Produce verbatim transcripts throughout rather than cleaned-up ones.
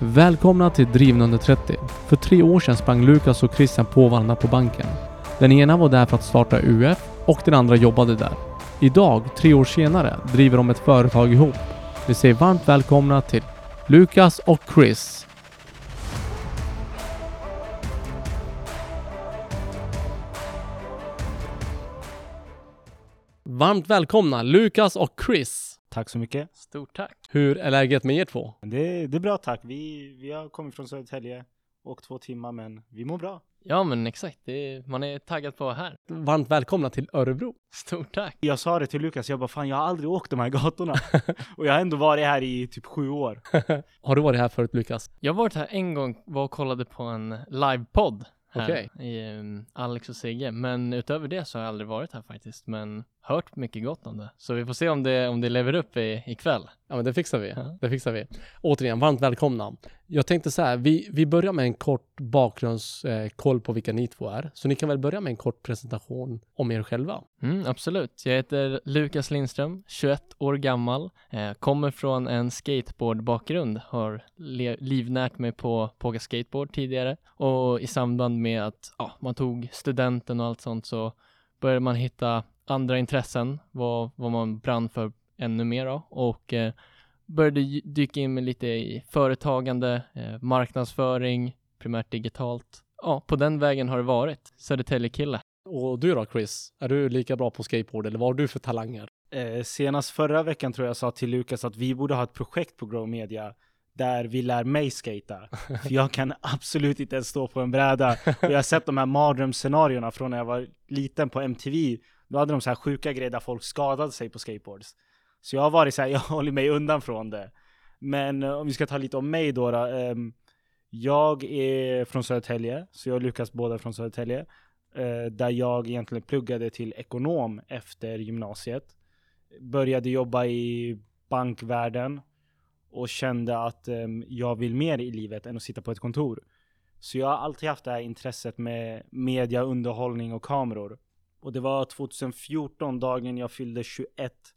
Välkomna till Drivna under trettio. För tre år sedan sprang Lukas och Christian på varandra på banken. Den ena var där för att starta U F och den andra jobbade där. Idag, tre år senare, driver de ett företag ihop. Vi säger varmt välkomna till Lukas och Chris. Varmt välkomna Lukas och Chris. Tack så mycket. Stort tack. Hur är läget med er två? Det, det är bra tack. Vi, vi har kommit från Södertälje och två timmar men vi mår bra. Ja men exakt. Det är, man är taggad på här. Varmt välkomna till Örebro. Stort tack. Jag sa det till Lukas. Jag bara fan jag har aldrig åkt de här gatorna. Och jag har ändå varit här i typ sju år. Har du varit här förut Lukas? Jag har varit här en gång och kollade på en livepodd. Okej. Okay. I um, Alex och Sigge. Men utöver det så har jag aldrig varit här faktiskt. Men hört mycket gott om det. Så vi får se om det, om det lever upp i, ikväll. Ja men det fixar vi. Ja. Det fixar vi. Återigen, varmt välkomna. Jag tänkte så här. Vi, vi börjar med en kort bakgrundskoll eh, på vilka ni två är. Så ni kan väl börja med en kort presentation om er själva. Mm, absolut. Jag heter Lukas Lindström. tjugoett år gammal. Eh, kommer från en skateboardbakgrund. Har le- livnärt mig på på skateboard tidigare. Och i samband med att ja, man tog studenten och allt sånt så började man hitta andra intressen, vad, vad man brann för ännu mer då, och eh, började dyka in med lite i företagande, eh, marknadsföring, primärt digitalt. Ja, på den vägen har det varit. Södertälje kille. Och du då Chris, är du lika bra på skateboard eller vad har du för talanger? Eh, senast förra veckan tror jag sa till Lukas att vi borde ha ett projekt på Grow Media där vi lär mig skata. För jag kan absolut inte ens stå på en bräda. Och jag har sett de här mardrömsscenarierna från när jag var liten på M T V. Då hade de så här sjuka grejer där folk skadade sig på skateboards. Så jag har varit så här, jag håller mig undan från det. Men om vi ska ta lite om mig då. då um, jag är från Södertälje. Så jag och Lukas båda från Södertälje. Uh, där jag egentligen pluggade till ekonom efter gymnasiet. Började jobba i bankvärlden. Och kände att um, jag vill mer i livet än att sitta på ett kontor. Så jag har alltid haft det här intresset med media, underhållning och kameror. Och det var tjugofjorton, dagen jag fyllde tjugoett,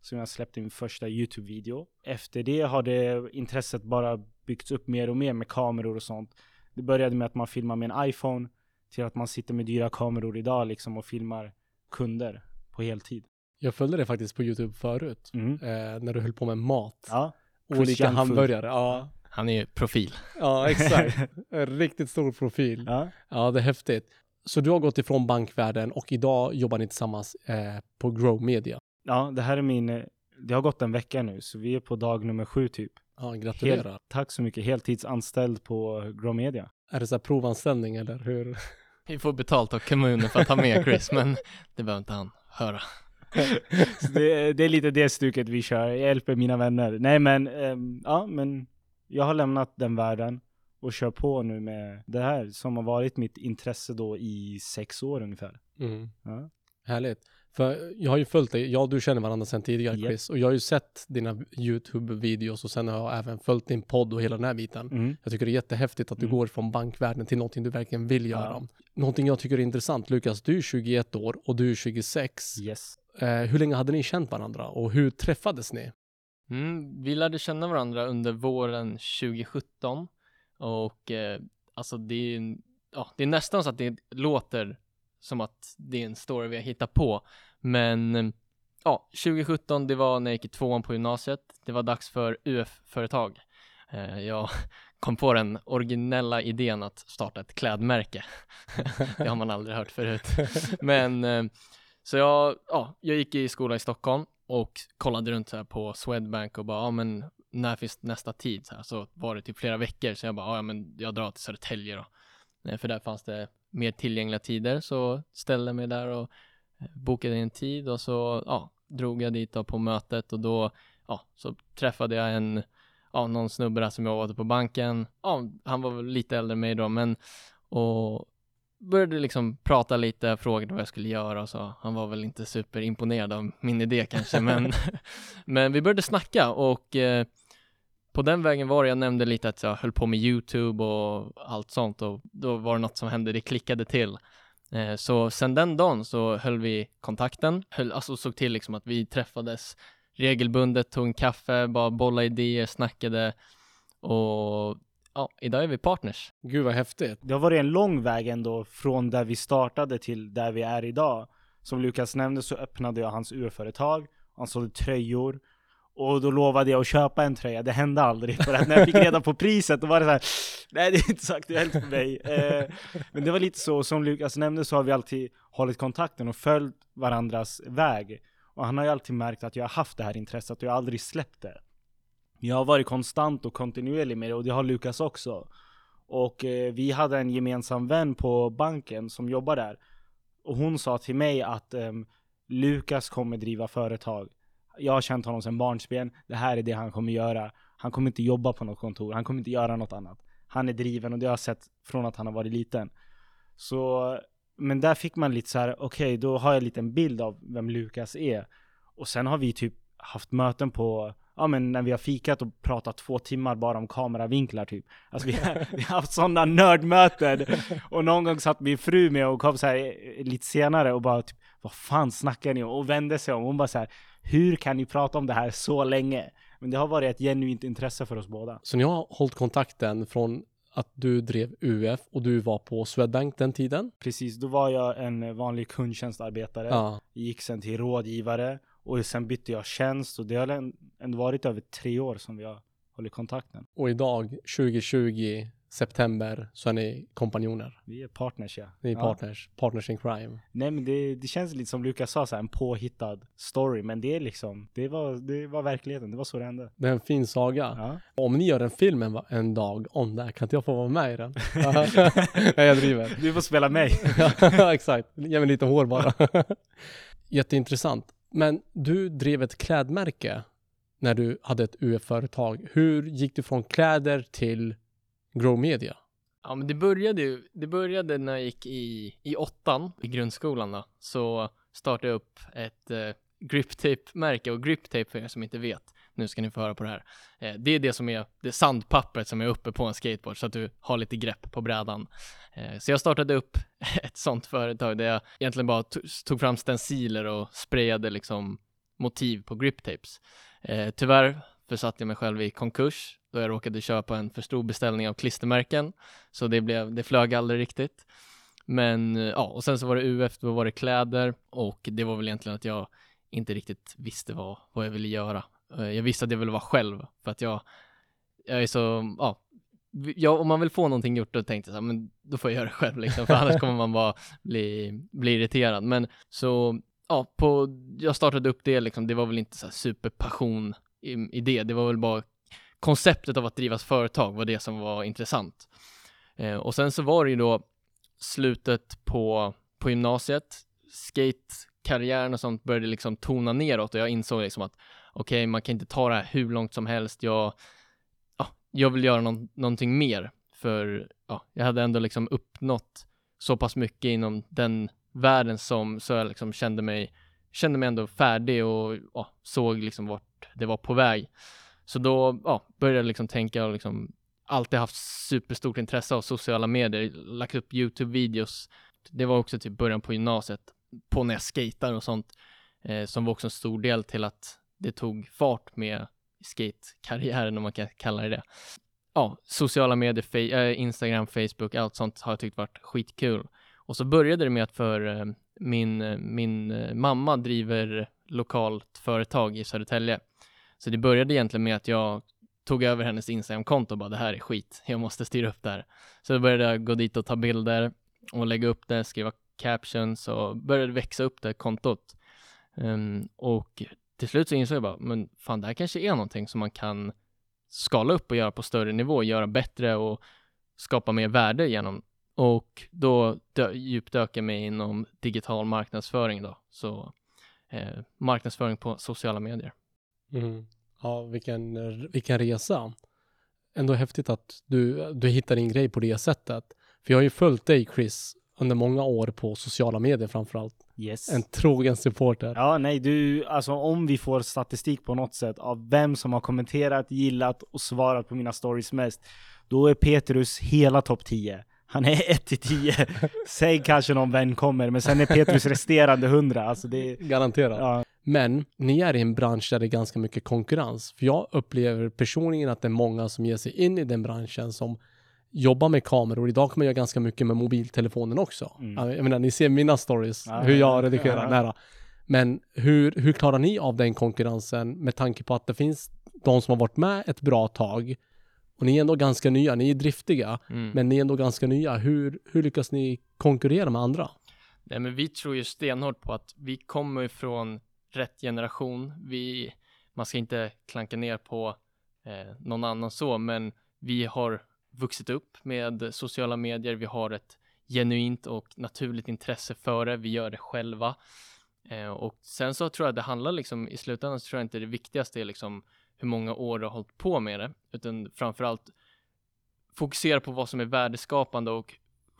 som jag släppte min första YouTube-video. Efter det har det intresset bara byggts upp mer och mer med kameror och sånt. Det började med att man filmar med en iPhone till att man sitter med dyra kameror idag liksom, och filmar kunder på heltid. Jag följde det faktiskt på YouTube förut, mm. eh, när du höll på med mat. Ja. Olika hamburgare, ja. Han är ju profil. Ja, exakt. En riktigt stor profil. Ja. Ja, det är häftigt. Så du har gått ifrån bankvärlden och idag jobbar ni tillsammans eh, på Grow Media. Ja, det här är min... Det har gått en vecka nu, så vi är på dag nummer sju typ. Ja, gratulerar. Helt, tack så mycket. Heltidsanställd på Grow Media. Är det så här provanställning eller hur? Vi får betalt av kommunen för att ta med Chris, men det behöver inte han höra. det, det är lite det stuket vi kör. Jag hjälper mina vänner. Nej, men, eh, ja, men jag har lämnat den världen. Och kör på nu med det här som har varit mitt intresse då i sex år ungefär. Mm. Ja. Härligt. För jag har ju följt dig. Jag och du känner varandra sedan tidigare, yep. Chris. Och jag har ju sett dina YouTube-videos och sen har jag även följt din podd och hela den här biten. Mm. Jag tycker det är jättehäftigt att du mm. går från bankvärlden till någonting du verkligen vill göra. Ja. Någonting jag tycker är intressant, Lukas. Du är tjugoett år och du är tjugosex. Yes. Eh, hur länge hade ni känt varandra och hur träffades ni? Mm, vi lärde känna varandra under våren tjugosjutton. Och eh, alltså det är, ja, det är nästan så att det låter som att det är en story vi har hittat på. Men ja, tjugosjutton det var när jag gick i tvåan på gymnasiet. Det var dags för U F-företag. Eh, jag kom på den originella idén att starta ett klädmärke. Det har man aldrig hört förut. Men eh, så jag, ja, jag gick i skolan i Stockholm och kollade runt så här på Swedbank och bara ja men... när finns nästa tid så här, så var det typ flera veckor så jag bara ja men jag drar till Södertälje då. För där fanns det mer tillgängliga tider så ställde jag mig där och bokade en tid och så ja, drog jag dit då på mötet och då ja, så träffade jag en ja, någon snubbe där som jag var på banken. Ja, han var väl lite äldre än mig då men och började liksom prata lite, frågade vad jag skulle göra och så. Han var väl inte superimponerad av min idé kanske men men vi började snacka och eh, på den vägen var det, jag nämnde lite att jag höll på med YouTube och allt sånt och då var det något som hände, det klickade till. Eh, så sen den dagen så höll vi kontakten, höll, alltså såg till liksom att vi träffades regelbundet, tog en kaffe, bara bollade idéer, snackade Och ja, idag är vi partners. Gud vad häftigt. Det har varit en lång väg ändå från där vi startade till där vi är idag. Som Lukas nämnde så öppnade jag hans U F-företag. Han sålde tröjor. Och då lovade jag att köpa en tröja. Det hände aldrig. För att när jag fick reda på priset då var det så här. Nej, det är inte så aktuellt för mig. Eh, men det var lite så. Som Lukas nämnde så har vi alltid hållit kontakten och följt varandras väg. Och han har ju alltid märkt att jag har haft det här intresset. Och jag har aldrig släppt det. Jag har varit konstant och kontinuerlig med det. Och det har Lukas också. Och eh, vi hade en gemensam vän på banken som jobbar där. Och hon sa till mig att eh, Lukas kommer driva företag. Jag har känt honom sedan barnsben. Det här är det han kommer göra. Han kommer inte jobba på något kontor. Han kommer inte göra något annat. Han är driven och det har jag sett från att han har varit liten. Så, men där fick man lite så här, okej, okay, då har jag en liten bild av vem Lukas är. Och sen har vi typ haft möten på, ja men när vi har fikat och pratat två timmar bara om kameravinklar typ. Alltså vi har, vi har haft sådana nördmöten. Och någon gång satt min fru med och kom så här lite senare och bara typ, vad fan snackar ni om? Och vände sig om. Hon bara så här, hur kan ni prata om det här så länge? Men det har varit ett genuint intresse för oss båda. Så ni har hållit kontakten från att du drev U F och du var på Swedbank den tiden? Precis, då var jag en vanlig kundtjänstarbetare. Ja. Gick sen till rådgivare och sen bytte jag tjänst. Och det har ändå varit över tre år som vi har hållit kontakten. Och idag, tjugotjugo, september, så är ni kompanjoner. Vi är partners, ja. Ni är ja. partners. Partners in crime. Nej, men det, det känns lite som Lukas sa, så här, en påhittad story. Men det är liksom, det var, det var verkligheten. Det var så det hände. Det är en fin saga. Ja. Om ni gör en film en, en dag om det här, kan inte jag få vara med i den? Nej, jag driver. Du får spela mig. Ja, exakt. Ge mig lite hår bara. Jätteintressant. Men du drev ett klädmärke när du hade ett U F-företag. Hur gick du från kläder till Grow Media? Ja, men det började ju, det började när jag gick i, i åttan i grundskolan då, så startade jag upp ett eh, griptape-märke. Och griptape, för er som inte vet, nu ska ni få höra på det här. Eh, det är det som är det sandpappret som är uppe på en skateboard så att du har lite grepp på brädan. Eh, så jag startade upp ett sånt företag där jag egentligen bara to- tog fram stenciler och sprayade liksom motiv på griptapes. Eh, tyvärr försatte jag mig själv i konkurs. Då jag råkade köpa en för stor beställning av klistermärken. Så det, blev, det flög aldrig riktigt. Men ja, och sen så var det U F, då var det kläder. Och det var väl egentligen att jag inte riktigt visste vad, vad jag ville göra. Jag visste att jag ville vara själv. För att jag, jag är så, ja. Jag, om man vill få någonting gjort, då tänkte jag så här, men då får jag göra det själv liksom. För annars kommer man bara bli, bli irriterad. Men så, ja, på, jag startade upp det liksom. Det var väl inte så här superpassion i, i det. Det var väl bara konceptet av att drivas företag var det som var intressant. Eh, och sen så var det ju då slutet på, på gymnasiet. Skatekarriären och sånt började liksom tona neråt. Och jag insåg liksom att okej, okay, man kan inte ta det här hur långt som helst. Jag, ja, jag vill göra någon, någonting mer. För ja, jag hade ändå liksom uppnått så pass mycket inom den världen som så jag liksom kände mig, kände mig ändå färdig. Och ja, såg liksom vart det var på väg. Så då ja, började jag liksom tänka och liksom alltid haft superstort intresse av sociala medier. Lagt upp YouTube-videos. Det var också typ början på gymnasiet. På när jag skatar och sånt. Eh, som var också en stor del till att det tog fart med skatekarriären, om man kan kalla det det. Ja, sociala medier, fe- äh, Instagram, Facebook, allt sånt har jag tyckt varit skitkul. Och så började det med att för eh, min, min eh, mamma driver lokalt företag i Södertälje. Så det började egentligen med att jag tog över hennes Instagram-konto och bara, det här är skit, jag måste styra upp det här. Så då började jag gå dit och ta bilder och lägga upp det, skriva captions och började växa upp det kontot. Um, och till slut så insåg jag bara, men fan, det här kanske är någonting som man kan skala upp och göra på större nivå, göra bättre och skapa mer värde genom. Och då dö- djupdök jag mig inom digital marknadsföring då, så eh, marknadsföring på sociala medier. Mm. Ja, vilken, vilken resa. Ändå häftigt att du, du hittar din grej på det sättet. För jag har ju följt dig, Chris, under många år på sociala medier framförallt. Yes. En trogen supporter. Ja, nej, du, alltså om vi får statistik på något sätt av vem som har kommenterat, gillat och svarat på mina stories mest, då är Petrus hela topp tio. Han är ett till tio. Säg kanske någon vän kommer, men sen är Petrus resterande hundra. Alltså det är, garanterat. Ja. Men ni är i en bransch där det är ganska mycket konkurrens. För jag upplever personligen att det är många som ger sig in i den branschen som jobbar med kameror. Idag kommer jag ganska mycket med mobiltelefonen också. Mm. Jag menar, ni ser mina stories, ja, hur jag redigerar. Ja. Nära. Men hur, hur klarar ni av den konkurrensen med tanke på att det finns de som har varit med ett bra tag och ni är ändå ganska nya, ni är driftiga, mm. men ni är ändå ganska nya. Hur, hur lyckas ni konkurrera med andra? Nej, men vi tror ju stenhårt på att vi kommer ifrån rätt generation. Vi, man ska inte klanka ner på eh, någon annan så, men vi har vuxit upp med sociala medier. Vi har ett genuint och naturligt intresse för det. Vi gör det själva. Eh, och sen så tror jag att det handlar liksom, i slutändan så tror jag inte det viktigaste är liksom hur många år du har hållit på med det, utan framförallt fokusera på vad som är värdeskapande och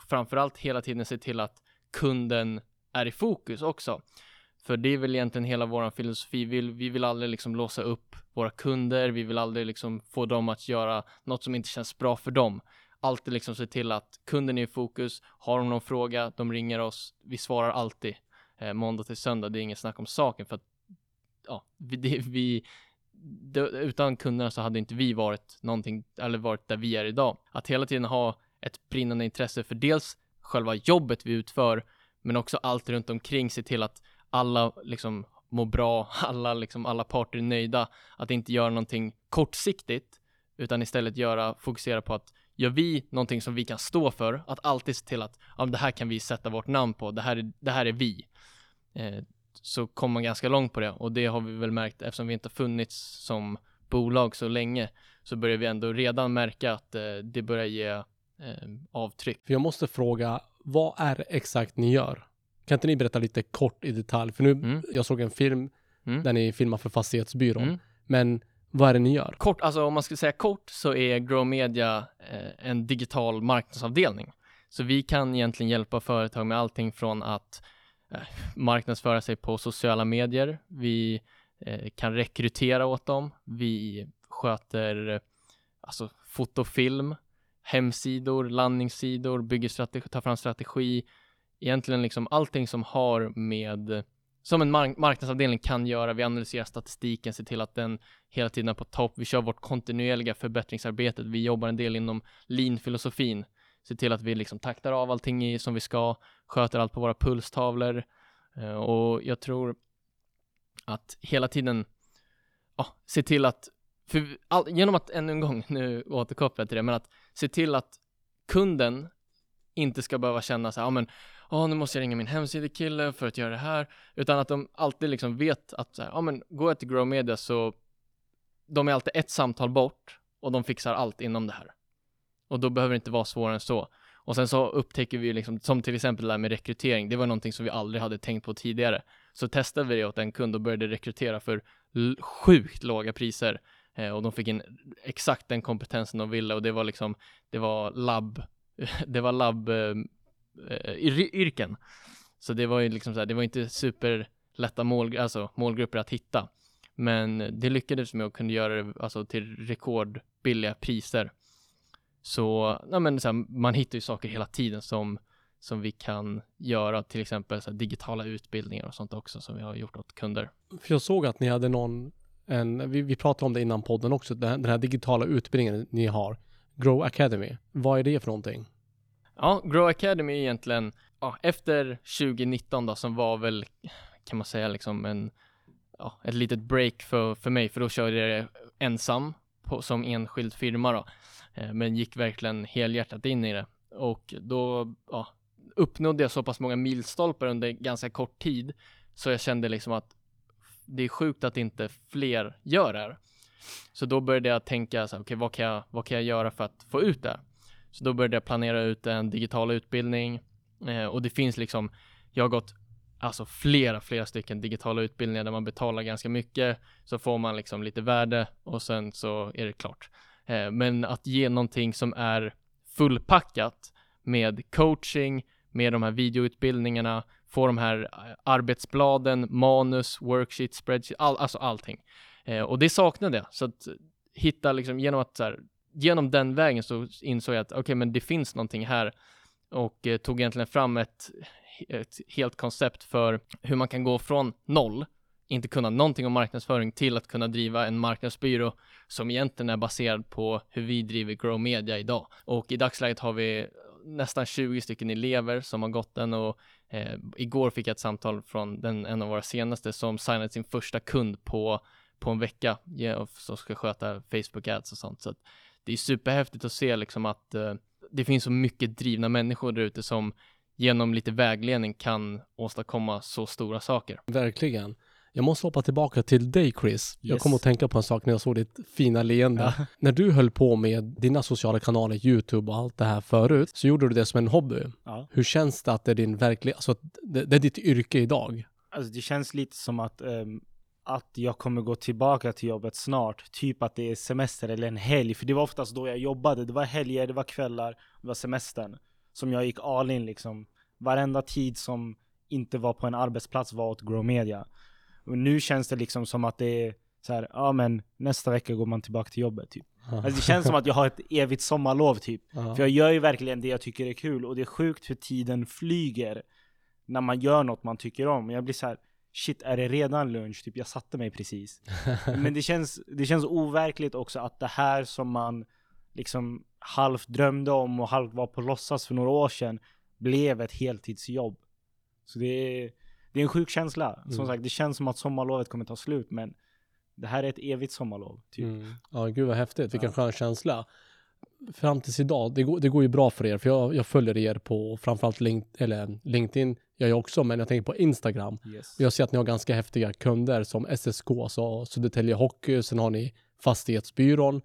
framförallt hela tiden se till att kunden är i fokus också. För det är väl egentligen hela vår filosofi. Vi vill, vi vill aldrig liksom låsa upp våra kunder. Vi vill aldrig liksom få dem att göra något som inte känns bra för dem. Alltid liksom se till att kunden är i fokus. Har de någon fråga, de ringer oss. Vi svarar alltid eh, måndag till söndag. Det är inget snack om saken. För att, ja, vi, det, vi, det, utan kunderna så hade inte vi varit någonting, eller varit där vi är idag. Att hela tiden ha ett brinnande intresse för dels själva jobbet vi utför, men också allt runt omkring. Se till att alla liksom mår bra, alla, liksom, alla parter är nöjda. Att inte göra någonting kortsiktigt, utan istället göra, fokusera på att gör vi någonting som vi kan stå för. Att alltid se till att ja, det här kan vi sätta vårt namn på, det här är, det här är vi. Eh, så kommer man ganska långt på det, och det har vi väl märkt eftersom vi inte har funnits som bolag så länge, så börjar vi ändå redan märka att eh, det börjar ge eh, avtryck. För jag måste fråga, vad är exakt ni gör? Kan inte ni berätta lite kort i detalj? För nu, mm. jag såg en film mm. där ni filmar för Fastighetsbyrån. Mm. Men vad är det ni gör? Kort, alltså om man ska säga kort så är Grow Media eh, en digital marknadsavdelning. Så vi kan egentligen hjälpa företag med allting från att eh, marknadsföra sig på sociala medier. Vi eh, kan rekrytera åt dem. Vi sköter eh, alltså fotofilm, hemsidor, landningssidor, bygger strategi, tar fram strategi. Egentligen liksom allting som har med, som en mark- marknadsavdelning kan göra. Vi analyserar statistiken, ser till att den hela tiden är på topp. Vi kör vårt kontinuerliga förbättringsarbete. Vi jobbar en del inom lean-filosofin. Se till att vi liksom taktar av allting i, som vi ska. Sköter allt på våra pulstavlor. Och jag tror att hela tiden ja, se till att, för, all, genom att ännu en gång, nu återkopplar jag till det, men att se till att kunden inte ska behöva känna så här, ja men, åh, nu måste jag ringa min hemsidekille för att göra det här. Utan att de alltid liksom vet att, ja men, går jag till Grow Media så de är alltid ett samtal bort och de fixar allt inom det här. Och då behöver det inte vara svårare än så. Och sen så upptäcker vi liksom, som till exempel det här med rekrytering, det var någonting som vi aldrig hade tänkt på tidigare. Så testade vi det åt en kund och började rekrytera för l- sjukt låga priser. Eh, och de fick in exakt den kompetensen de ville, och det var liksom, det var labb. Det var labbyrken. Eh, så det var ju liksom så här, det var inte superlätta mål, alltså målgrupper att hitta. Men det lyckades med att kunna göra det alltså till rekordbilliga priser. Så, ja, men så här, man hittar ju saker hela tiden som, som vi kan göra. Till exempel så här, digitala utbildningar och sånt också som vi har gjort åt kunder. För jag såg att ni hade någon, en, vi, vi pratade om det innan podden också, den här, den här digitala utbildningen ni har. Grow Academy, vad är det för någonting? Ja, Grow Academy är egentligen, ja, efter tjugonitton då, som var väl, kan man säga liksom en, ja, ett litet break för, för mig, för då körde jag det ensam på, som enskild firma då, eh, men gick verkligen helhjärtat in i det, och då ja, uppnådde jag så pass många milstolpar under ganska kort tid, så jag kände liksom att det är sjukt att inte fler gör det här. Så då började jag tänka, så här, okay, vad, kan jag, vad kan jag göra för att få ut det? Så då började jag planera ut en digital utbildning. Eh, och det finns liksom, jag har gått alltså, flera, flera stycken digitala utbildningar där man betalar ganska mycket. Så får man liksom lite värde och sen så är det klart. Eh, men att ge någonting som är fullpackat med coaching, med de här videoutbildningarna, få de här arbetsbladen, manus, worksheet, spreadsheet, all, alltså allting. Eh, och det saknade jag, så att hitta liksom genom att så här, genom den vägen så insåg jag att okej, okay, men det finns någonting här, och eh, tog egentligen fram ett, ett helt koncept för hur man kan gå från noll inte kunna någonting om marknadsföring till att kunna driva en marknadsbyrå som egentligen är baserad på hur vi driver Grow Media idag. Och i dagsläget har vi nästan tjugo stycken elever som har gått den, och eh, igår fick jag ett samtal från den, en av våra senaste som signat sin första kund på, på en vecka ja, som ska sköta Facebook ads och sånt. Så att det är superhäftigt att se liksom att eh, det finns så mycket drivna människor där ute som genom lite vägledning kan åstadkomma så stora saker. Verkligen. Jag måste hoppa tillbaka till dig, Chris. Yes. Jag kom att tänka på en sak när jag såg ditt fina leende. Ja. När du höll på med dina sociala kanaler, YouTube och allt det här förut, så gjorde du det som en hobby. Ja. Hur känns det att det är din verkliga, alltså det, det är ditt yrke idag? Alltså det känns lite som att, um, att jag kommer gå tillbaka till jobbet snart. Typ att det är semester eller en helg. För det var oftast då jag jobbade. Det var helger, det var kvällar, det var semestern. Som jag gick all in liksom. Varenda tid som inte var på en arbetsplats var åt Grow Media. Och nu känns det liksom som att det är så här, ja men nästa vecka går man tillbaka till jobbet typ. Uh-huh. Alltså det känns som att jag har ett evigt sommarlov typ. Uh-huh. För jag gör ju verkligen det jag tycker är kul, och det är sjukt hur tiden flyger när man gör något man tycker om. Jag blir så här, shit, är det redan lunch? Typ jag satte mig precis. Men det känns, det känns overkligt också att det här som man liksom halvt drömde om och halvt var på låtsas för några år sedan blev ett heltidsjobb. Så det är Det är en sjuk känsla. Som mm. sagt, det känns som att sommarlovet kommer ta slut, men det här är ett evigt sommarlov. Typ. Mm. Ja, gud vad häftigt. Vilken ja. skön känsla. Fram tills idag, det går, det går ju bra för er, för jag, jag följer er på framförallt link, eller LinkedIn, jag gör också, men jag tänker på Instagram. Yes. Jag ser att ni har ganska häftiga kunder som S S K, så Södertälje Hockey, sen har ni Fastighetsbyrån.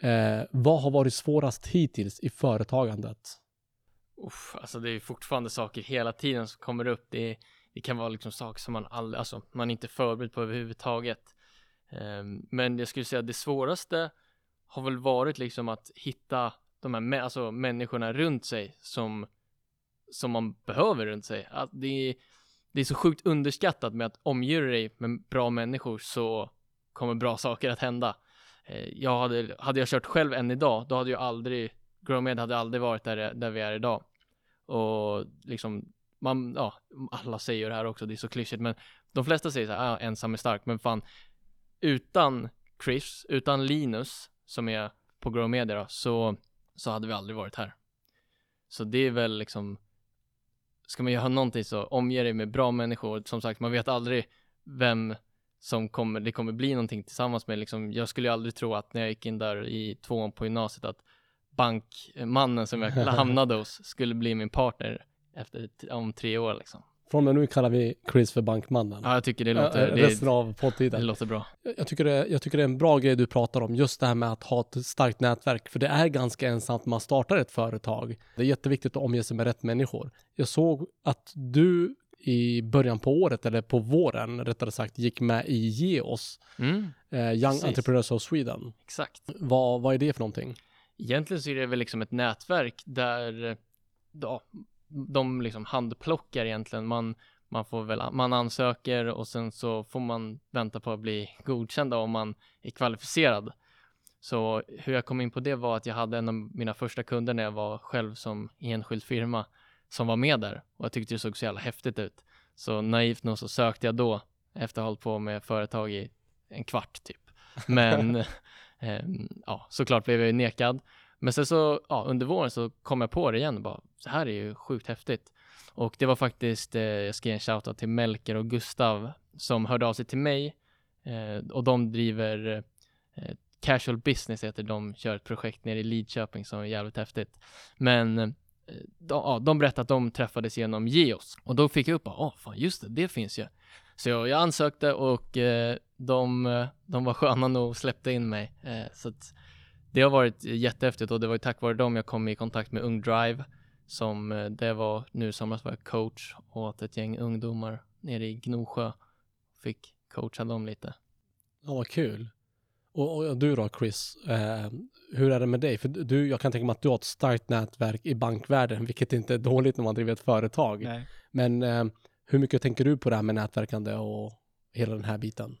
Eh, vad har varit svårast hittills i företagandet? Uff, alltså det är fortfarande saker hela tiden som kommer upp. Det är Det kan vara liksom saker som man aldrig, alltså man inte är förberedd på överhuvudtaget. Um, men jag skulle säga att det svåraste har väl varit liksom att hitta de här mä- alltså människorna runt sig som, som man behöver runt sig. Att det, är, det är så sjukt underskattat med att omgöra dig med bra människor så kommer bra saker att hända. Uh, jag hade, hade jag kört själv än idag, då hade jag aldrig, Grow Med hade aldrig varit där, där vi är idag. Och liksom Man, ja, alla säger det här också, det är så klyschigt, men de flesta säger så här, ah, ensam är stark, men fan, utan Chris, utan Linus som är på Grow Media då, så, så hade vi aldrig varit här. Så det är väl liksom, ska man göra någonting så omge dig med bra människor. Som sagt, man vet aldrig vem som kommer, det kommer bli någonting tillsammans med liksom. Jag skulle ju aldrig tro att när jag gick in där i tvåan på gymnasiet att bankmannen som jag hamnade hos skulle bli min partner efter om tre år liksom. Från och nu kallar vi Chris för bankmannen. Ja, jag tycker det låter, äh, resten det, av poddtiden. Det låter bra. Jag tycker det, jag tycker det är en bra grej du pratar om, just det här med att ha ett starkt nätverk. För det är ganska ensamt när man startar ett företag. Det är jätteviktigt att omge sig med rätt människor. Jag såg att du i början på året, eller på våren rättare sagt, gick med i GEOS. Mm. Eh, Young Precis. Entrepreneurs of Sweden. Exakt. Vad, vad är det för någonting? Egentligen så är det väl liksom ett nätverk där... Ja, de liksom handplockar egentligen. Man, man, får väl, man ansöker och sen så får man vänta på att bli godkända om man är kvalificerad. Så hur jag kom in på det var att jag hade en av mina första kunder när jag var själv som enskild firma som var med där. Och jag tyckte det såg så jävla häftigt ut. Så naivt nog så sökte jag då efter att ha hållit på med företag i en kvart typ. Men eh, ja, såklart blev jag ju nekad. Men sen så, ja, under våren så kom jag på det igen och bara, det här är ju sjukt häftigt. Och det var faktiskt, eh, jag ska ge en shoutout till Melker och Gustav som hörde av sig till mig. Eh, och de driver, eh, Casual Business heter de, kör ett projekt nere i Lidköping som är jävligt häftigt. Men eh, de, ja, de berättade att de träffades genom GEOS. Och då fick jag upp, ja fan just det, det finns ju. Så jag, jag ansökte och eh, de, de var sköna nog och släppte in mig. Eh, så att... Det har varit jättehäftigt, och det var ju tack vare dem jag kom i kontakt med Ung Drive, som det var nu somras var jag coach åt ett gäng ungdomar nere i Gnosjö. Fick coacha dem lite. Ja, vad kul. Och, och du då, Chris, eh, hur är det med dig? För du, jag kan tänka mig att du har ett starkt nätverk i bankvärlden, vilket inte är dåligt när man driver ett företag. Nej. Men eh, hur mycket tänker du på det här med nätverkande och hela den här biten?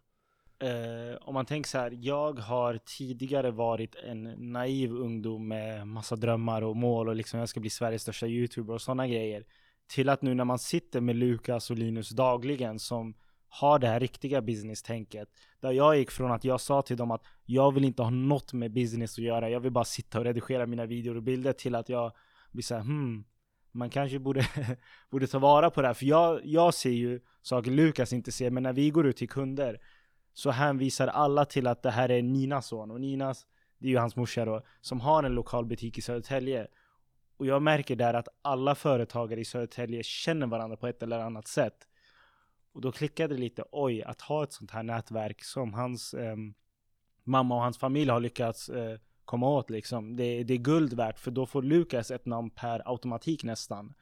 Uh, om man tänker så här, jag har tidigare varit en naiv ungdom med massa drömmar och mål och liksom jag ska bli Sveriges största YouTuber och sådana grejer, till att nu när man sitter med Lukas och Linus dagligen som har det här riktiga business-tänket. Där jag gick från att jag sa till dem att jag vill inte ha något med business att göra. Jag vill bara sitta och redigera mina videor och bilder, till att jag blir så här, hmm, man kanske borde, borde ta vara på det här. För jag, jag ser ju saker Lukas inte ser, men när vi går ut till kunder så hänvisar alla till att det här är Ninas son. Och Ninas, det är ju hans morsa då, som har en lokal butik i Södertälje. Och jag märker där att alla företagare i Södertälje känner varandra på ett eller annat sätt. Och då klickade det lite, oj, att ha ett sånt här nätverk som hans eh, mamma och hans familj har lyckats eh, komma åt. Liksom. Det, det är guld värt, för då får Lukas ett namn per automatik nästan.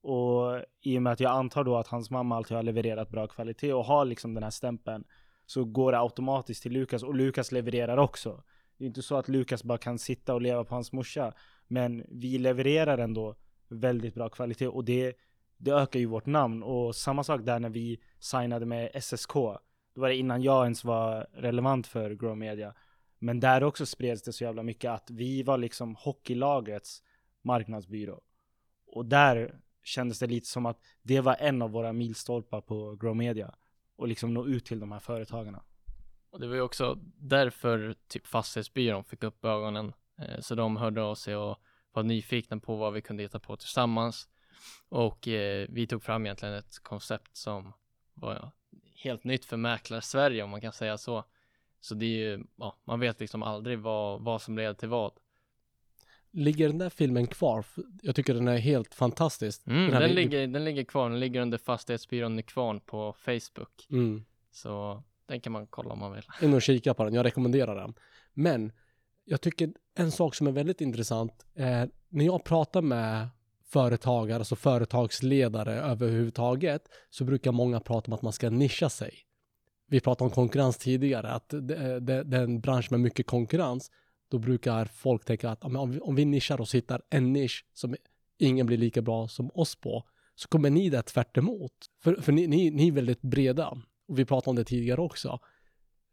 Och i och med att jag antar då att hans mamma alltid har levererat bra kvalitet och har liksom den här stämpeln, så går det automatiskt till Lukas, och Lukas levererar också. Det är inte så att Lukas bara kan sitta och leva på hans morsa, men vi levererar ändå väldigt bra kvalitet, och det, det ökar ju vårt namn. Och samma sak där när vi signade med S S K. Då var det innan jag ens var relevant för Grow Media. Men där också spreds det så jävla mycket att vi var liksom hockeylagets marknadsbyrå. Och där kändes det lite som att det var en av våra milstolpar på Grow Media. Och liksom nå ut till de här företagarna. Och det var ju också därför typ Fastighetsbyrån fick upp ögonen. Så de hörde av sig och var nyfikna på vad vi kunde hitta på tillsammans. Och eh, vi tog fram egentligen ett koncept som var helt nytt för mäklare Sverige, om man kan säga så. Så det är ju, ja, man vet liksom aldrig vad, vad som leder till vad. Ligger den där filmen kvar? Jag tycker den är helt fantastisk. Mm, den, den, vi... ligger, den ligger kvar, den ligger under Fastighetsbyrån Nykvarn på Facebook. Mm. Så den kan man kolla om man vill. In och kika på den, jag rekommenderar den. Men jag tycker en sak som är väldigt intressant är när jag pratar med företagare, alltså företagsledare överhuvudtaget, så brukar många prata om att man ska nischa sig. Vi pratade om konkurrens tidigare, att det, det, det är en bransch med mycket konkurrens. Då brukar folk tänka att om vi, om vi nischar och hittar en nisch som ingen blir lika bra som oss på, så kommer ni där tvärt emot. För, för ni, ni, ni är väldigt breda, och vi pratade om det tidigare också.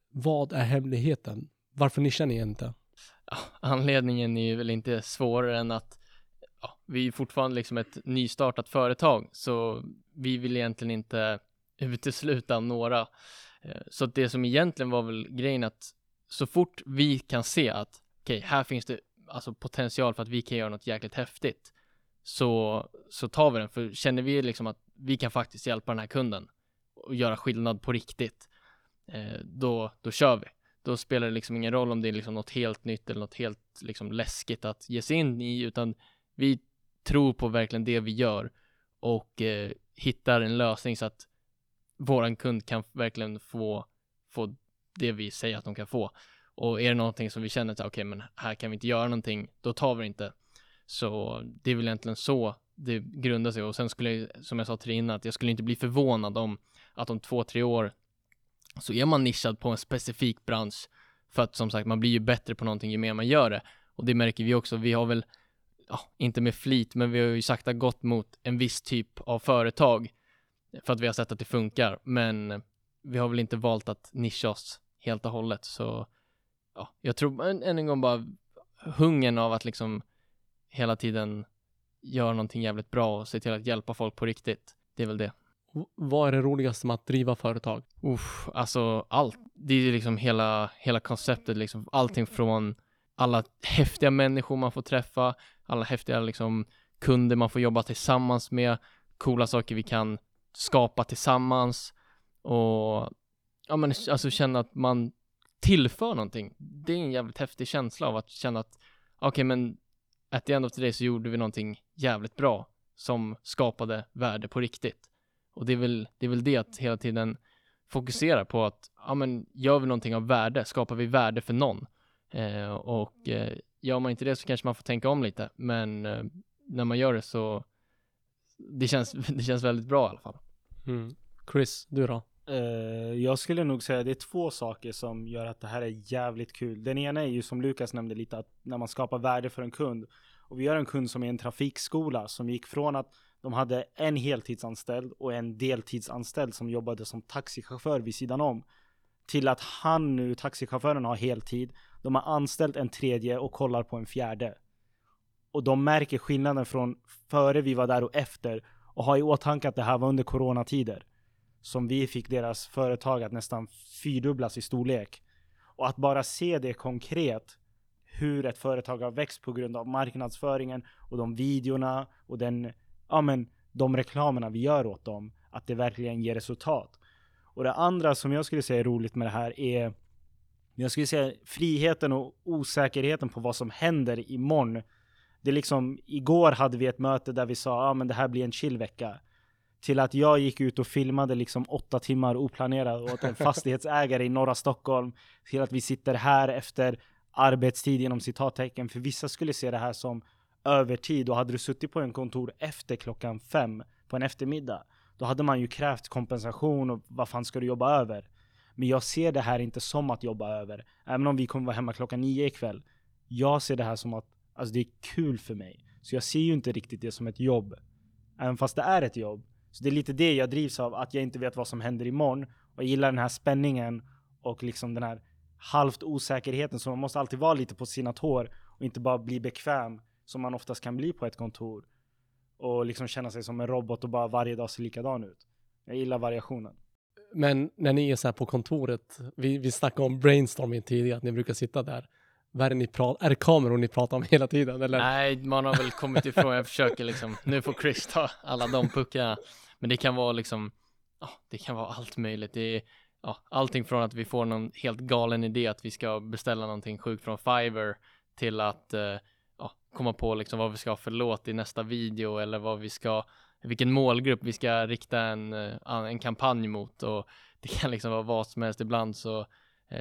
Vad är hemligheten? Varför nischar ni inte? Ja, anledningen är väl inte svårare än att ja, vi är fortfarande liksom ett nystartat företag, så vi vill egentligen inte utesluta några. Så det som egentligen var väl grejen, att så fort vi kan se att okej, okay, här finns det alltså potential för att vi kan göra något jäkligt häftigt, så, så tar vi den. För känner vi liksom att vi kan faktiskt hjälpa den här kunden och göra skillnad på riktigt, då, då kör vi. Då spelar det liksom ingen roll om det är liksom något helt nytt eller något helt liksom läskigt att ge sig in i, utan vi tror på verkligen det vi gör och eh, hittar en lösning så att våran kund kan verkligen få, få det vi säger att de kan få. Och är det någonting som vi känner att okej, okay, men här kan vi inte göra någonting, då tar vi det inte. Så det är väl egentligen så det grundar sig. Och sen skulle jag, som jag sa till dig innan, att jag skulle inte bli förvånad om att om två, tre år så är man nischad på en specifik bransch. För att som sagt, man blir ju bättre på någonting ju mer man gör det. Och det märker vi också. Vi har väl ja, inte med flit, men vi har ju sakta gått mot en viss typ av företag för att vi har sett att det funkar, men vi har väl inte valt att nischa oss helt och hållet. Så ja, jag tror än en, en gång bara hungern av att liksom hela tiden göra någonting jävligt bra och se till att hjälpa folk på riktigt, det är väl det. Vad är det roligaste med att driva företag? Uff, alltså allt. Det är liksom hela, hela konceptet liksom, allting från alla häftiga människor man får träffa, alla häftiga liksom, kunder man får jobba tillsammans med, coola saker vi kan skapa tillsammans, och ja, men, alltså, känna att man tillför någonting. Det är en jävligt häftig känsla av att känna att okej, okay, men at the end of the day så gjorde vi någonting jävligt bra som skapade värde på riktigt. Och det är väl det, är väl det att hela tiden fokusera på att ja, men, gör vi någonting av värde, skapar vi värde för någon? Eh, och eh, gör man inte det så kanske man får tänka om lite, men eh, när man gör det så det känns, det känns väldigt bra i alla fall. Mm. Chris, du då? Eh, jag skulle nog säga att det är två saker som gör att det här är jävligt kul. Den ena är ju som Lukas nämnde lite, att när man skapar värde för en kund, och vi gör en kund som är en trafikskola som gick från att de hade en heltidsanställd och en deltidsanställd som jobbade som taxichaufför vid sidan om, till att han nu, taxichauffören, har heltid. De har anställt en tredje och kollar på en fjärde. Och de märker skillnaden från före vi var där och efter, och har i åtanke att det här var under coronatider. som vi fick deras företag att nästan fyrdubblas i storlek. Och att bara se det konkret, hur ett företag har växt på grund av marknadsföringen och de videorna och den, ja men, de reklamerna vi gör åt dem, att det verkligen ger resultat. Och det andra som jag skulle säga är roligt med det här är, jag skulle säga friheten och osäkerheten på vad som händer imorgon. Det är liksom, igår hade vi ett möte där vi sa, ja men det här blir en chillvecka. Till att jag gick ut och filmade liksom åtta timmar oplanerat åt en fastighetsägare i norra Stockholm. Till att vi sitter här efter arbetstid genom citattecken. För vissa skulle se det här som övertid. Och hade du suttit på en kontor efter klockan fem på en eftermiddag, då hade man ju krävt kompensation och vad fan ska du jobba över? Men jag ser det här inte som att jobba över. Även om vi kommer vara hemma klockan nio ikväll. Jag ser det här som att alltså det är kul för mig. Så jag ser ju inte riktigt det som ett jobb. Även fast det är ett jobb. Så det är lite det jag drivs av, att jag inte vet vad som händer imorgon. Och jag gillar den här spänningen och liksom den här halvt osäkerheten. Så man måste alltid vara lite på sina tår och inte bara bli bekväm som man oftast kan bli på ett kontor. Och liksom känna sig som en robot och bara varje dag ser likadan ut. Jag gillar variationen. Men när ni är så här på kontoret, vi, vi snackade om brainstorming tidigare, att ni brukar sitta där. Vad är det ni pratar, är det kameror ni pratar om hela tiden? Eller? Nej, man har väl kommit ifrån, jag försöker liksom, nu får Chris ta alla de puckarna. Men det kan vara liksom, ja, det kan vara allt möjligt. Det är, ja, allting från att vi får någon helt galen idé att vi ska beställa någonting sjukt från Fiverr till att ja, komma på liksom vad vi ska ha för låt i nästa video eller vad vi ska, vilken målgrupp vi ska rikta en, en kampanj mot. Och det kan liksom vara vad som helst. Ibland så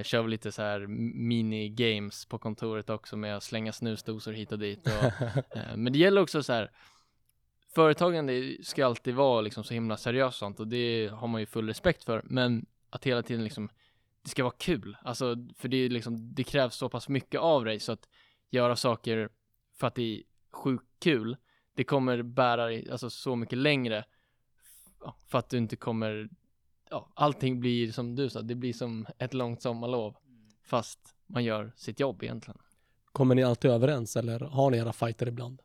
kör vi lite så här mini-games på kontoret också med att slänga snusdosor hit och dit. Och, men det gäller också så här, företagande ska alltid vara liksom så himla seriöst och sånt, och det har man ju full respekt för. Men att hela tiden liksom, det ska vara kul. Alltså, för det, är liksom, det krävs så pass mycket av dig, så att göra saker för att det är sjukt kul, det kommer bära dig alltså, så mycket längre. För att du inte kommer... Ja, allting blir som du sa, det blir som ett långt sommarlov fast man gör sitt jobb egentligen. Kommer ni alltid överens eller har ni era fighter ibland?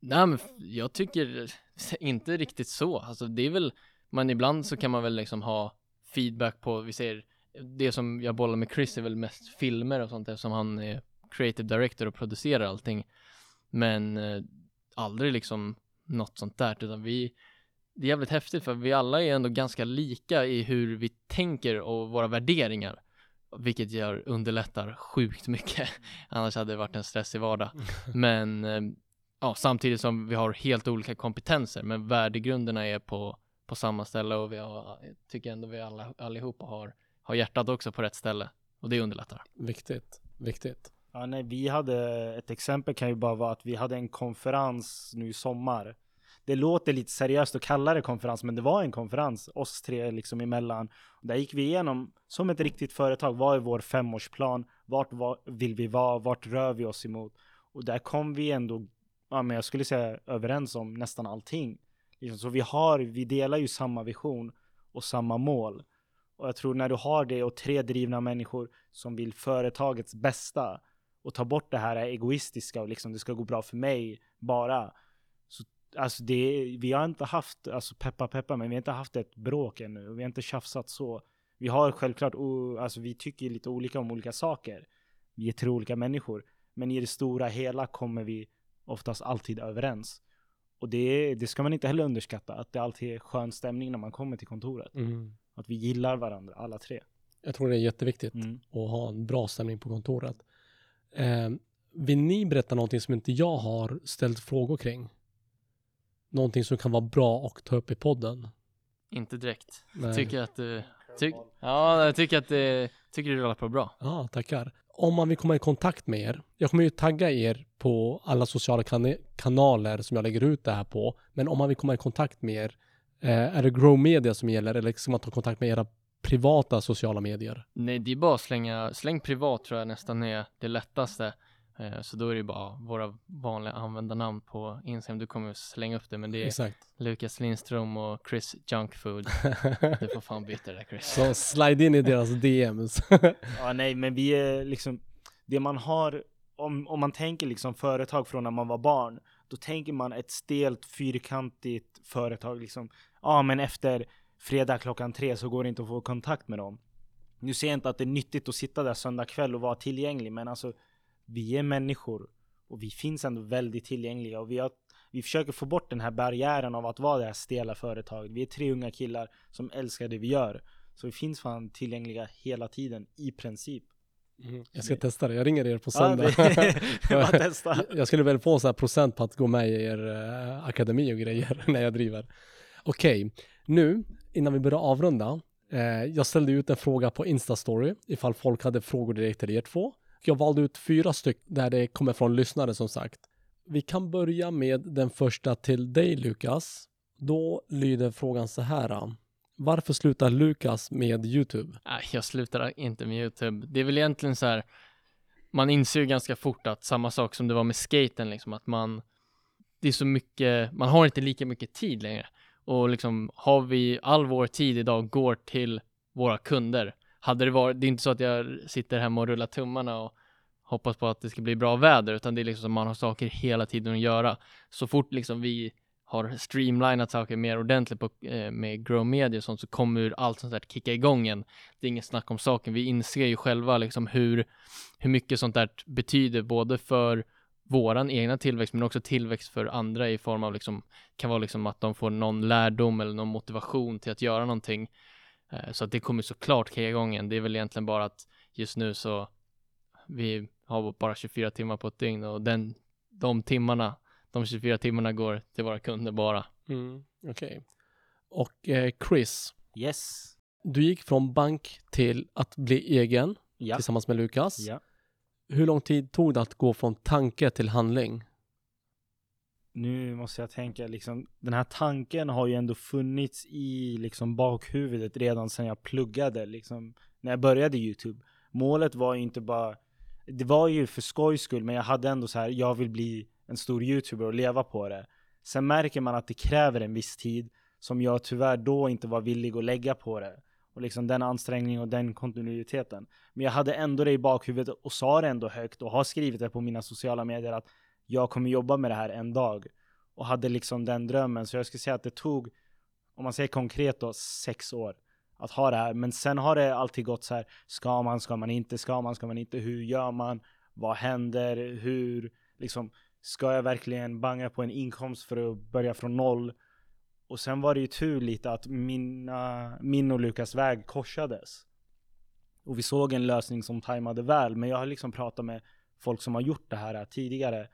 Nej, men jag tycker inte riktigt så. Alltså det är väl, men ibland så kan man väl liksom ha feedback på, vi ser det som jag bollar med Chris är väl mest filmer och sånt eftersom han är creative director och producerar allting. Men eh, aldrig liksom något sånt där, utan vi... Det är jävligt häftigt för vi alla är ändå ganska lika i hur vi tänker och våra värderingar. Vilket gör, underlättar sjukt mycket. Annars hade det varit en stressig vardag. Men ja, samtidigt som vi har helt olika kompetenser. Men värdegrunderna är på, på samma ställe. Och vi har, jag tycker ändå vi alla, allihopa har, har hjärtat också på rätt ställe. Och det underlättar. Viktigt, viktigt. Ja, nej, vi hade, ett exempel kan ju bara vara att vi hade en konferens nu i sommar. Det låter lite seriöst att kalla det konferens, men det var en konferens, oss tre liksom emellan. Där gick vi igenom, som ett riktigt företag, vad är vår femårsplan? Vart var, vill vi vara? Vart rör vi oss emot? Och där kom vi ändå, ja, men jag skulle säga överens om nästan allting. Så vi har, vi delar ju samma vision och samma mål. Och jag tror när du har det och tre drivna människor som vill företagets bästa och ta bort det här egoistiska och liksom det ska gå bra för mig bara. Alltså det, vi har inte haft, alltså peppa peppa, men vi har inte haft ett bråk ännu. Vi har inte tjafsat så. Vi har självklart, o, alltså vi tycker lite olika om olika saker. Vi är tre olika människor. Men i det stora hela kommer vi oftast alltid överens. Och det, det ska man inte heller underskatta. Att det alltid är skön stämning när man kommer till kontoret. Mm. Att vi gillar varandra, alla tre. Jag tror det är jätteviktigt mm. att ha en bra stämning på kontoret. Eh, vill ni berätta någonting som inte jag har ställt frågor kring? Någonting som kan vara bra att ta upp i podden. Inte direkt. Nej. Tycker att du... Tyck, ja, jag tycker att du rullar på bra. Ja, ah, tackar. Om man vill komma i kontakt med er. Jag kommer ju tagga er på alla sociala kan- kanaler som jag lägger ut det här på. Men om man vill komma i kontakt med er. Eh, är det Grow Media som gäller? Eller ska man ta kontakt med era privata sociala medier? Nej, det är bara slänga... Släng privat tror jag nästan är det lättaste. Så då är det bara våra vanliga användarnamn på Instagram. Du kommer slänga upp det, men det är exakt. Lukas Lindström och Chris Junkfood. Du får fan byta det där, Chris. Så slide in i deras D Ms. Ja, nej, men vi är liksom... Det man har... Om, om man tänker liksom företag från när man var barn, då tänker man ett stelt, fyrkantigt företag. Liksom, ja, men efter fredag klockan tre så går det inte att få kontakt med dem. Nu ser jag inte att det är nyttigt att sitta där söndag kväll och vara tillgänglig, men alltså vi är människor och vi finns ändå väldigt tillgängliga, och vi har, vi försöker få bort den här barriären av att vara det här stela företaget. Vi är tre unga killar som älskar det vi gör, så vi finns fan tillgängliga hela tiden i princip. Mm. Jag ska testa det, jag ringer er på söndag. Ja, testa. Jag skulle väl få en sån här procent på att gå med i er uh, akademi och grejer när jag driver. Okej, okay. Nu innan vi börjar avrunda, eh, jag ställde ut en fråga på Instastory ifall folk hade frågor direkt till er två. Jag valde ut fyra stycken där det kommer från lyssnare, som sagt. Vi kan börja med den första till dig, Lukas. Då lyder frågan så här: varför slutar Lukas med YouTube? Nej, jag slutar inte med YouTube. Det är väl egentligen så här, man inser ju ganska fort att samma sak som det var med skaten, liksom, att man, det är så mycket, man har inte lika mycket tid längre. Och liksom, har vi all vår tid idag går till våra kunder. Hade det varit, det är inte så att jag sitter hemma och rullar tummarna och hoppas på att det ska bli bra väder, utan det är liksom, man har saker hela tiden att göra. Så fort liksom vi har streamlinat saker mer ordentligt på, eh, med Grow Media och sånt, så kommer allt sånt där att kicka igång igen. Det är ingen snack om saken. Vi inser ju själva liksom hur, hur mycket sånt där betyder, både för våran egna tillväxt men också tillväxt för andra, i form av liksom, kan vara liksom att de får någon lärdom eller någon motivation till att göra någonting. Så att det kommer såklart kicka igång igen. Det är väl egentligen bara att just nu så vi har bara tjugofyra timmar på ett dygn, och den, de timmarna, de tjugofyra timmarna går till våra kunder bara. Mm, okej. Okay. Och eh, Chris. Yes. Du gick från bank till att bli egen, ja, tillsammans med Lukas. Ja. Hur lång tid tog det att gå från tanke till handling? Nu måste jag tänka, liksom, den här tanken har ju ändå funnits i liksom bakhuvudet redan sedan jag pluggade, liksom, när jag började YouTube. Målet var ju inte bara, det var ju för skojs skull, men jag hade ändå så här, jag vill bli en stor YouTuber och leva på det. Sen märker man att det kräver en viss tid som jag tyvärr då inte var villig att lägga på det. Och liksom den ansträngningen och den kontinuiteten. Men jag hade ändå det i bakhuvudet och sa det ändå högt och har skrivit det på mina sociala medier att jag kommer jobba med det här en dag. Och hade liksom den drömmen. Så jag skulle säga att det tog, om man säger konkret då, sex år att ha det här. Men sen har det alltid gått så här, ska man, ska man inte, ska man, ska man inte, hur gör man, vad händer, hur, liksom, ska jag verkligen banga på en inkomst för att börja från noll? Och sen var det ju tur lite att mina, min och Lukas väg korsades. Och vi såg en lösning som tajmade väl. Men jag har liksom pratat med folk som har gjort det här tidigare.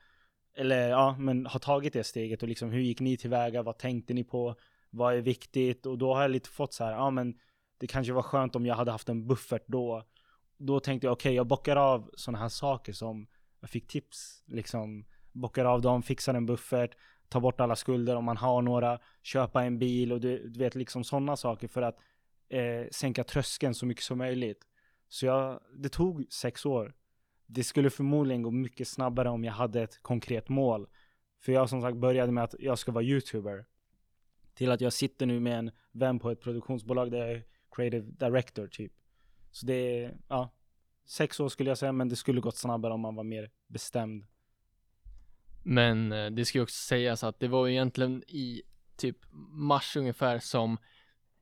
Eller ja, men har tagit det steget. Och liksom, hur gick ni tillväga? Vad tänkte ni på? Vad är viktigt? Och då har jag lite fått så här, ja men det kanske var skönt om jag hade haft en buffert då. Då tänkte jag, okej, okay, jag bockar av sådana här saker som jag fick tips. Liksom bockar av dem, fixar en buffert. Ta bort alla skulder om man har några, köpa en bil och du, du vet liksom sådana saker för att eh, sänka tröskeln så mycket som möjligt. Så jag, det tog sex år. Det skulle förmodligen gå mycket snabbare om jag hade ett konkret mål. För jag som sagt började med att jag ska vara YouTuber. Till att jag sitter nu med en vän på ett produktionsbolag där jag är creative director typ. Så det är, ja, sex år skulle jag säga, men det skulle gått snabbare om man var mer bestämd. Men det ska ju också sägas att det var ju egentligen i typ mars ungefär som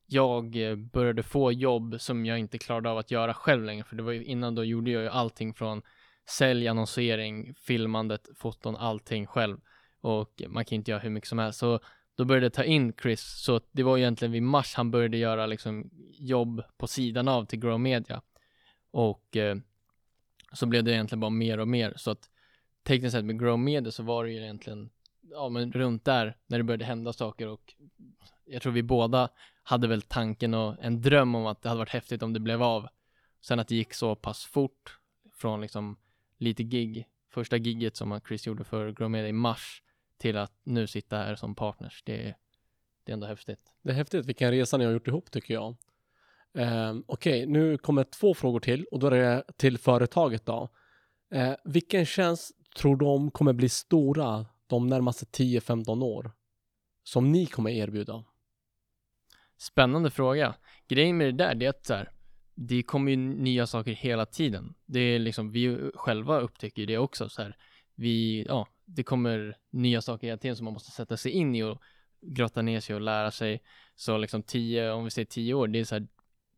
jag började få jobb som jag inte klarade av att göra själv längre. För det var ju innan, då gjorde jag ju allting från sälj, annonsering, filmandet, foton, allting själv. Och man kan inte göra hur mycket som helst. Så då började jag ta in Chris. Så det var ju egentligen vid mars han började göra liksom jobb på sidan av till Grow Media. Och eh, så blev det egentligen bara mer och mer. Så att tekniskt sett med Grow Media så var det ju egentligen, ja, men runt där när det började hända saker, och jag tror vi båda hade väl tanken och en dröm om att det hade varit häftigt om det blev av. Sen att det gick så pass fort från liksom lite gig, första gigget som Chris gjorde för Grow Media i mars, till att nu sitta här som partners. Det, det är ändå häftigt. Det är häftigt vilken resa ni har gjort ihop, tycker jag. Um, Okej, okay, nu kommer två frågor till, och då är det till företaget då. Uh, vilken tjänst tror de kommer bli stora de närmaste tio femton år som ni kommer erbjuda? Spännande fråga. Grejen med det där, det är att så här, det kommer ju nya saker hela tiden. Det är liksom, vi själva upptäcker det också så här. Vi, ja, det kommer nya saker hela tiden som man måste sätta sig in i och grotta ner sig och lära sig. Så liksom tio, om vi säger tio år, det är så här,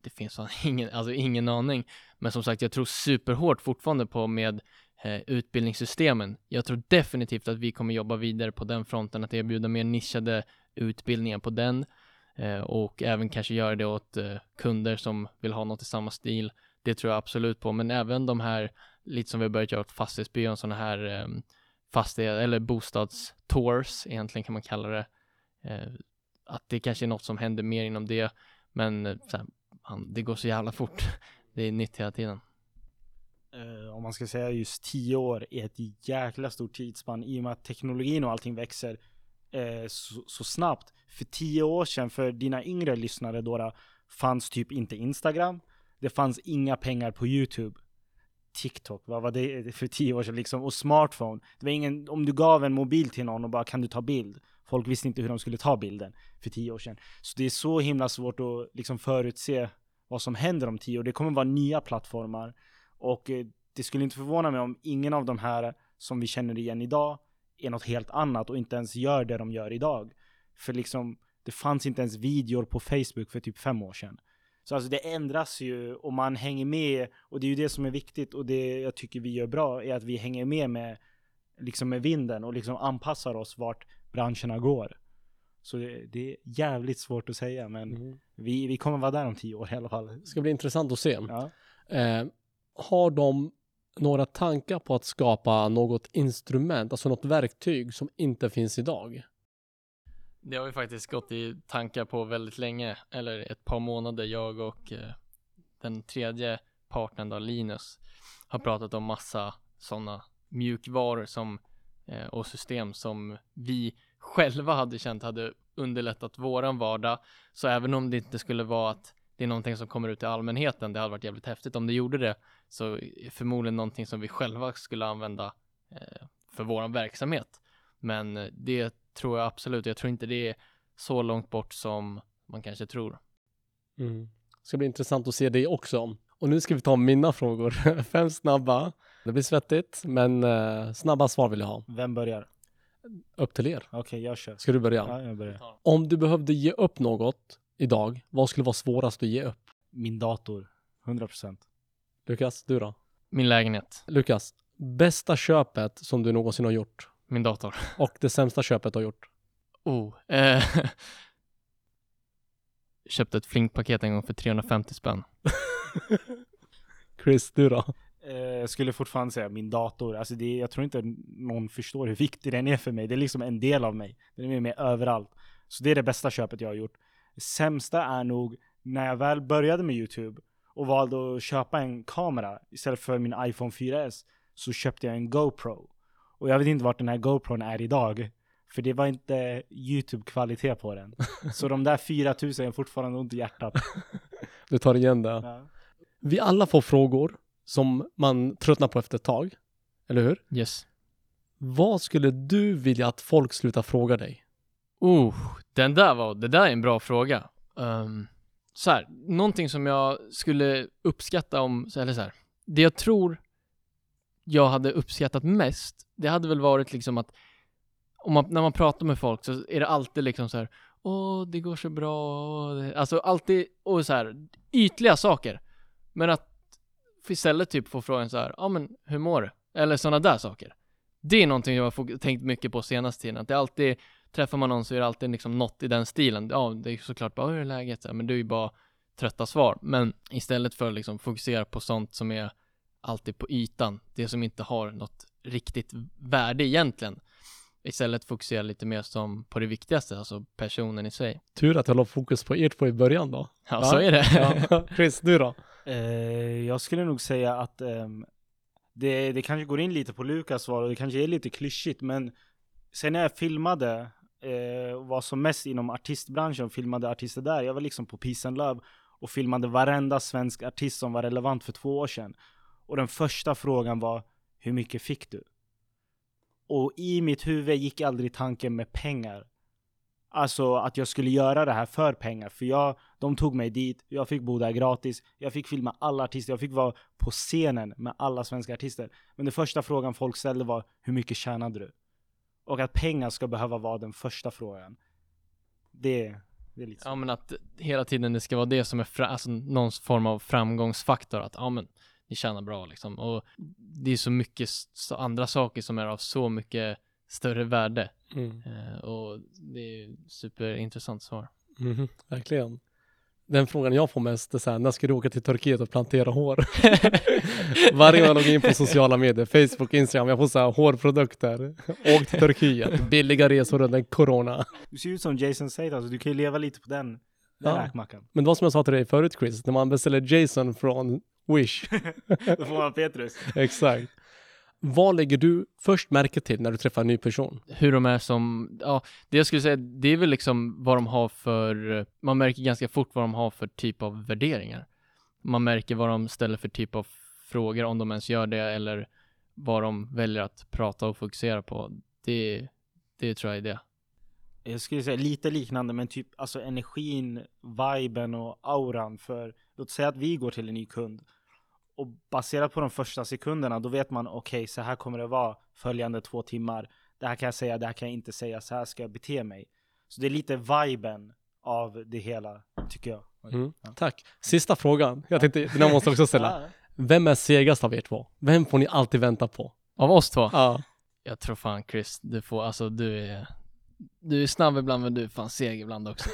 det finns fan ingen, alltså ingen aning. Men som sagt, jag tror superhårt fortfarande på med eh, utbildningssystemen. Jag tror definitivt att vi kommer jobba vidare på den fronten, att erbjuda mer nischade utbildningar på den. Eh, och även kanske göra det åt eh, kunder som vill ha något i samma stil. Det tror jag absolut på. Men även de här, lite som vi har börjat göra åt Fastighetsbyrån, sådana här eh, fastighet- eller bostadstours egentligen kan man kalla det. Eh, att det kanske är något som händer mer inom det. Men eh, så här, man, det går så jävla fort. Det är nytt hela tiden. Uh, om man ska säga just tio år är ett jäkla stort tidsspann i och med att teknologin och allting växer uh, så, så snabbt. För tio år sedan, för dina yngre lyssnare då, fanns typ inte Instagram. Det fanns inga pengar på YouTube. TikTok, vad var det för tio år sedan liksom? Och smartphone. Det var ingen, om du gav en mobil till någon och bara kan du ta bild? Folk visste inte hur de skulle ta bilden för tio år sedan. Så det är så himla svårt att liksom förutse vad som händer om tio år. Det kommer vara nya plattformar. Och det skulle inte förvåna mig om ingen av de här som vi känner igen idag är något helt annat och inte ens gör det de gör idag. För liksom, det fanns inte ens videor på Facebook för typ fem år sedan. Så alltså det ändras ju och man hänger med, och det är ju det som är viktigt, och det jag tycker vi gör bra är att vi hänger med med, liksom med vinden och liksom anpassar oss vart branscherna går. Så det, det är jävligt svårt att säga, men mm. vi, vi kommer vara där om tio år i alla fall. Det ska bli intressant att se. Ja. Eh, har de några tankar på att skapa något instrument, alltså något verktyg som inte finns idag? Det har vi faktiskt gått i tankar på väldigt länge, eller ett par månader. Jag och eh, den tredje partnern då, Linus, har pratat om massa sådana mjukvaror som, eh, och system som vi själva hade känt hade underlättat våran vardag. Så även om det inte skulle vara att det är någonting som kommer ut till allmänheten, det hade varit jävligt häftigt om det gjorde det, så förmodligen någonting som vi själva skulle använda eh, för våran verksamhet. Men det tror jag absolut. Jag tror inte det är så långt bort som man kanske tror. Mm. Det ska bli intressant att se det också. Och nu ska vi ta mina frågor. Fem snabba. Det blir svettigt, men eh, snabba svar vill jag ha. Vem börjar? Upp till er. Okej, okay, jag kör. Ska du börja? Ja, jag börjar. Om du behövde ge upp något idag, vad skulle vara svårast att ge upp? Min dator. hundra procent. Lukas, du då? Min lägenhet. Lukas, bästa köpet som du någonsin har gjort? Min dator. Och det sämsta köpet har gjort? Oh. Eh, köpte ett flinkpaket en gång för trehundrafemtio spänn. Chris, du då? Eh, jag skulle fortfarande säga min dator. Alltså det, jag tror inte någon förstår hur viktig den är för mig. Det är liksom en del av mig. Den är med överallt. Så det är det bästa köpet jag har gjort. Det sämsta är nog när jag väl började med YouTube och valde att köpa en kamera istället för min iPhone four S, så köpte jag en GoPro. Och jag vet inte vart den här GoPron är idag. För det var inte YouTube-kvalitet på den. Så de där fyra tusen är fortfarande ont i hjärtat. Du tar igen det. Ja. Vi alla får frågor som man tröttnar på efter ett tag. Eller hur? Yes. Vad skulle du vilja att folk slutar fråga dig? Oh, den där var, det där är en bra fråga. Um, så här, någonting som jag skulle uppskatta om... Eller så här, det jag tror... jag hade uppskattat mest, det hade väl varit liksom att om man, när man pratar med folk så är det alltid liksom så här, åh det går så bra, alltså alltid och så här ytliga saker, men att istället typ få frågan så här, ja men hur mår du? Eller sådana där saker. Det är någonting jag har tänkt mycket på senaste tiden, att det alltid, träffar man någon så är det alltid liksom något i den stilen, ja det är såklart bara, hur är läget? Så här, men det är ju bara trötta svar, men istället för att liksom fokusera på sånt som är alltid på ytan, det som inte har något riktigt värde egentligen, istället fokusera lite mer som på det viktigaste, alltså personen i sig. Tur att jag la fokus på er två i början då. Ja, ja. Så är det. Ja. Chris, du då? Eh, jag skulle nog säga att eh, det, det kanske går in lite på Lukas svar och det kanske är lite klyschigt, men sen när jag filmade eh, och var som mest inom artistbranschen, filmade artister där, jag var liksom på Peace and Love och filmade varenda svensk artist som var relevant för två år sedan. Och den första frågan var, hur mycket fick du? Och i mitt huvud gick aldrig tanken med pengar. Alltså att jag skulle göra det här för pengar. För jag, de tog mig dit, jag fick bo där gratis. Jag fick filma alla artister, jag fick vara på scenen med alla svenska artister. Men den första frågan folk ställde var, hur mycket tjänade du? Och att pengar ska behöva vara den första frågan. Det, det är lite så. Ja, men att hela tiden det ska vara det som är fra- alltså någon form av framgångsfaktor. Att ja, men ni tjänar bra liksom. Och det är så mycket så andra saker som är av så mycket större värde. Mm. Eh, och det är superintressant svar. Mm-hmm. Verkligen. Den frågan jag får mest är så här, när ska du åka till Turkiet och plantera hår? Varje gång jag loggar in på sociala medier, Facebook, Instagram, jag får så här hårprodukter. Åk till Turkiet, billiga resor under corona. Du ser ut som Jason Said, alltså du kan ju leva lite på den, den ja. Räkmackan. Men det var som jag sa till dig förut, Chris, när man beställer Jason från Wish. Då får man Petrus. Exakt. Vad lägger du först märke till när du träffar en ny person? Hur de är som... Ja, det jag skulle säga, det är väl liksom vad de har för... Man märker ganska fort vad de har för typ av värderingar. Man märker vad de ställer för typ av frågor, om de ens gör det, eller vad de väljer att prata och fokusera på. Det, det tror jag är det. Jag skulle säga lite liknande, men typ alltså energin, viben och auran. För låt säga att vi går till en ny kund. Och baserat på de första sekunderna, då vet man, okej, okay, så här kommer det vara följande två timmar. Det här kan jag säga, det här kan jag inte säga, så här ska jag bete mig. Så det är lite viben av det hela, tycker jag. Mm. Ja. Tack. Sista frågan. Jag tänkte, den här måste jag också ställa. Vem är segast av er två? Vem får ni alltid vänta på? Av oss två? Ja. Jag tror fan, Chris, du får, alltså du är, du är snabb ibland, men du är fan seg ibland också.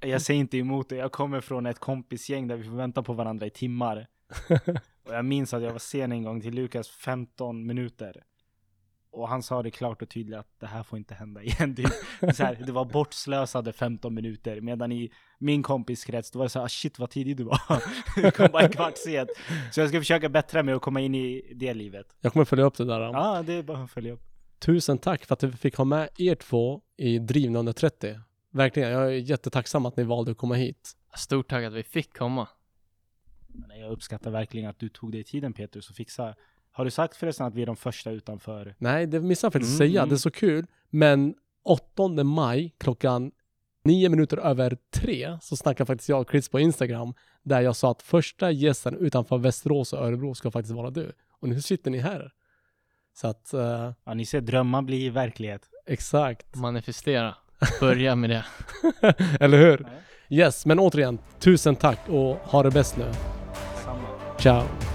Jag säger inte emot det. Jag kommer från ett kompisgäng där vi får vänta på varandra i timmar. Och jag minns att jag var sen en gång till Lukas femton minuter, och han sa det klart och tydligt att det här får inte hända igen. Så här, det var bortslösade femton minuter, medan i min kompiskrets då var det så här, ah, shit vad tidig du var. Du kom bara en kvart sent. Så jag ska försöka bättra mig och komma in i det livet. Jag kommer följa upp det där. Ja, det är bara att följa upp. Tusen tack för att vi fick ha med er två i Drivna under trettio. Verkligen, jag är jättetacksam att ni valde att komma hit. Stort tack att vi fick komma. Jag uppskattar verkligen att du tog dig tiden, Petrus, och fixa. Har du sagt förresten att vi är de första utanför? Nej, det missade jag faktiskt mm. säga. Det är så kul. Men åttonde maj klockan nio minuter över tre så snackade faktiskt jag och Chris på Instagram, där jag sa att första gästen utanför Västerås och Örebro ska faktiskt vara du. Och nu sitter ni här. Så att... Uh... Ja, ni ser drömmar bli verklighet. Exakt. Manifestera. Börja med det. Eller hur? Nej. Yes, men återigen, tusen tack och ha det bäst nu. Ciao.